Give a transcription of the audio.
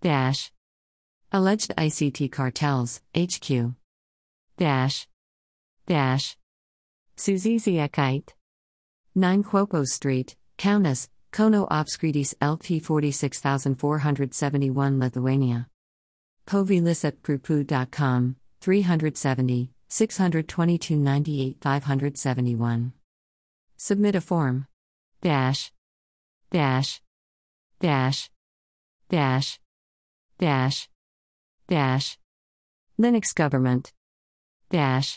Dash. Alleged ICT cartels, HQ. Dash. Dash. Suziziakite. 9 Kuopos Street, Kaunas, Kono Apskritis LT 46471 Lithuania. Povilis at prupu.com, 370, 622 98 571. Submit a form. Dash. Dash. Dash. Dash. Dash. Dash. Linux government. Dash.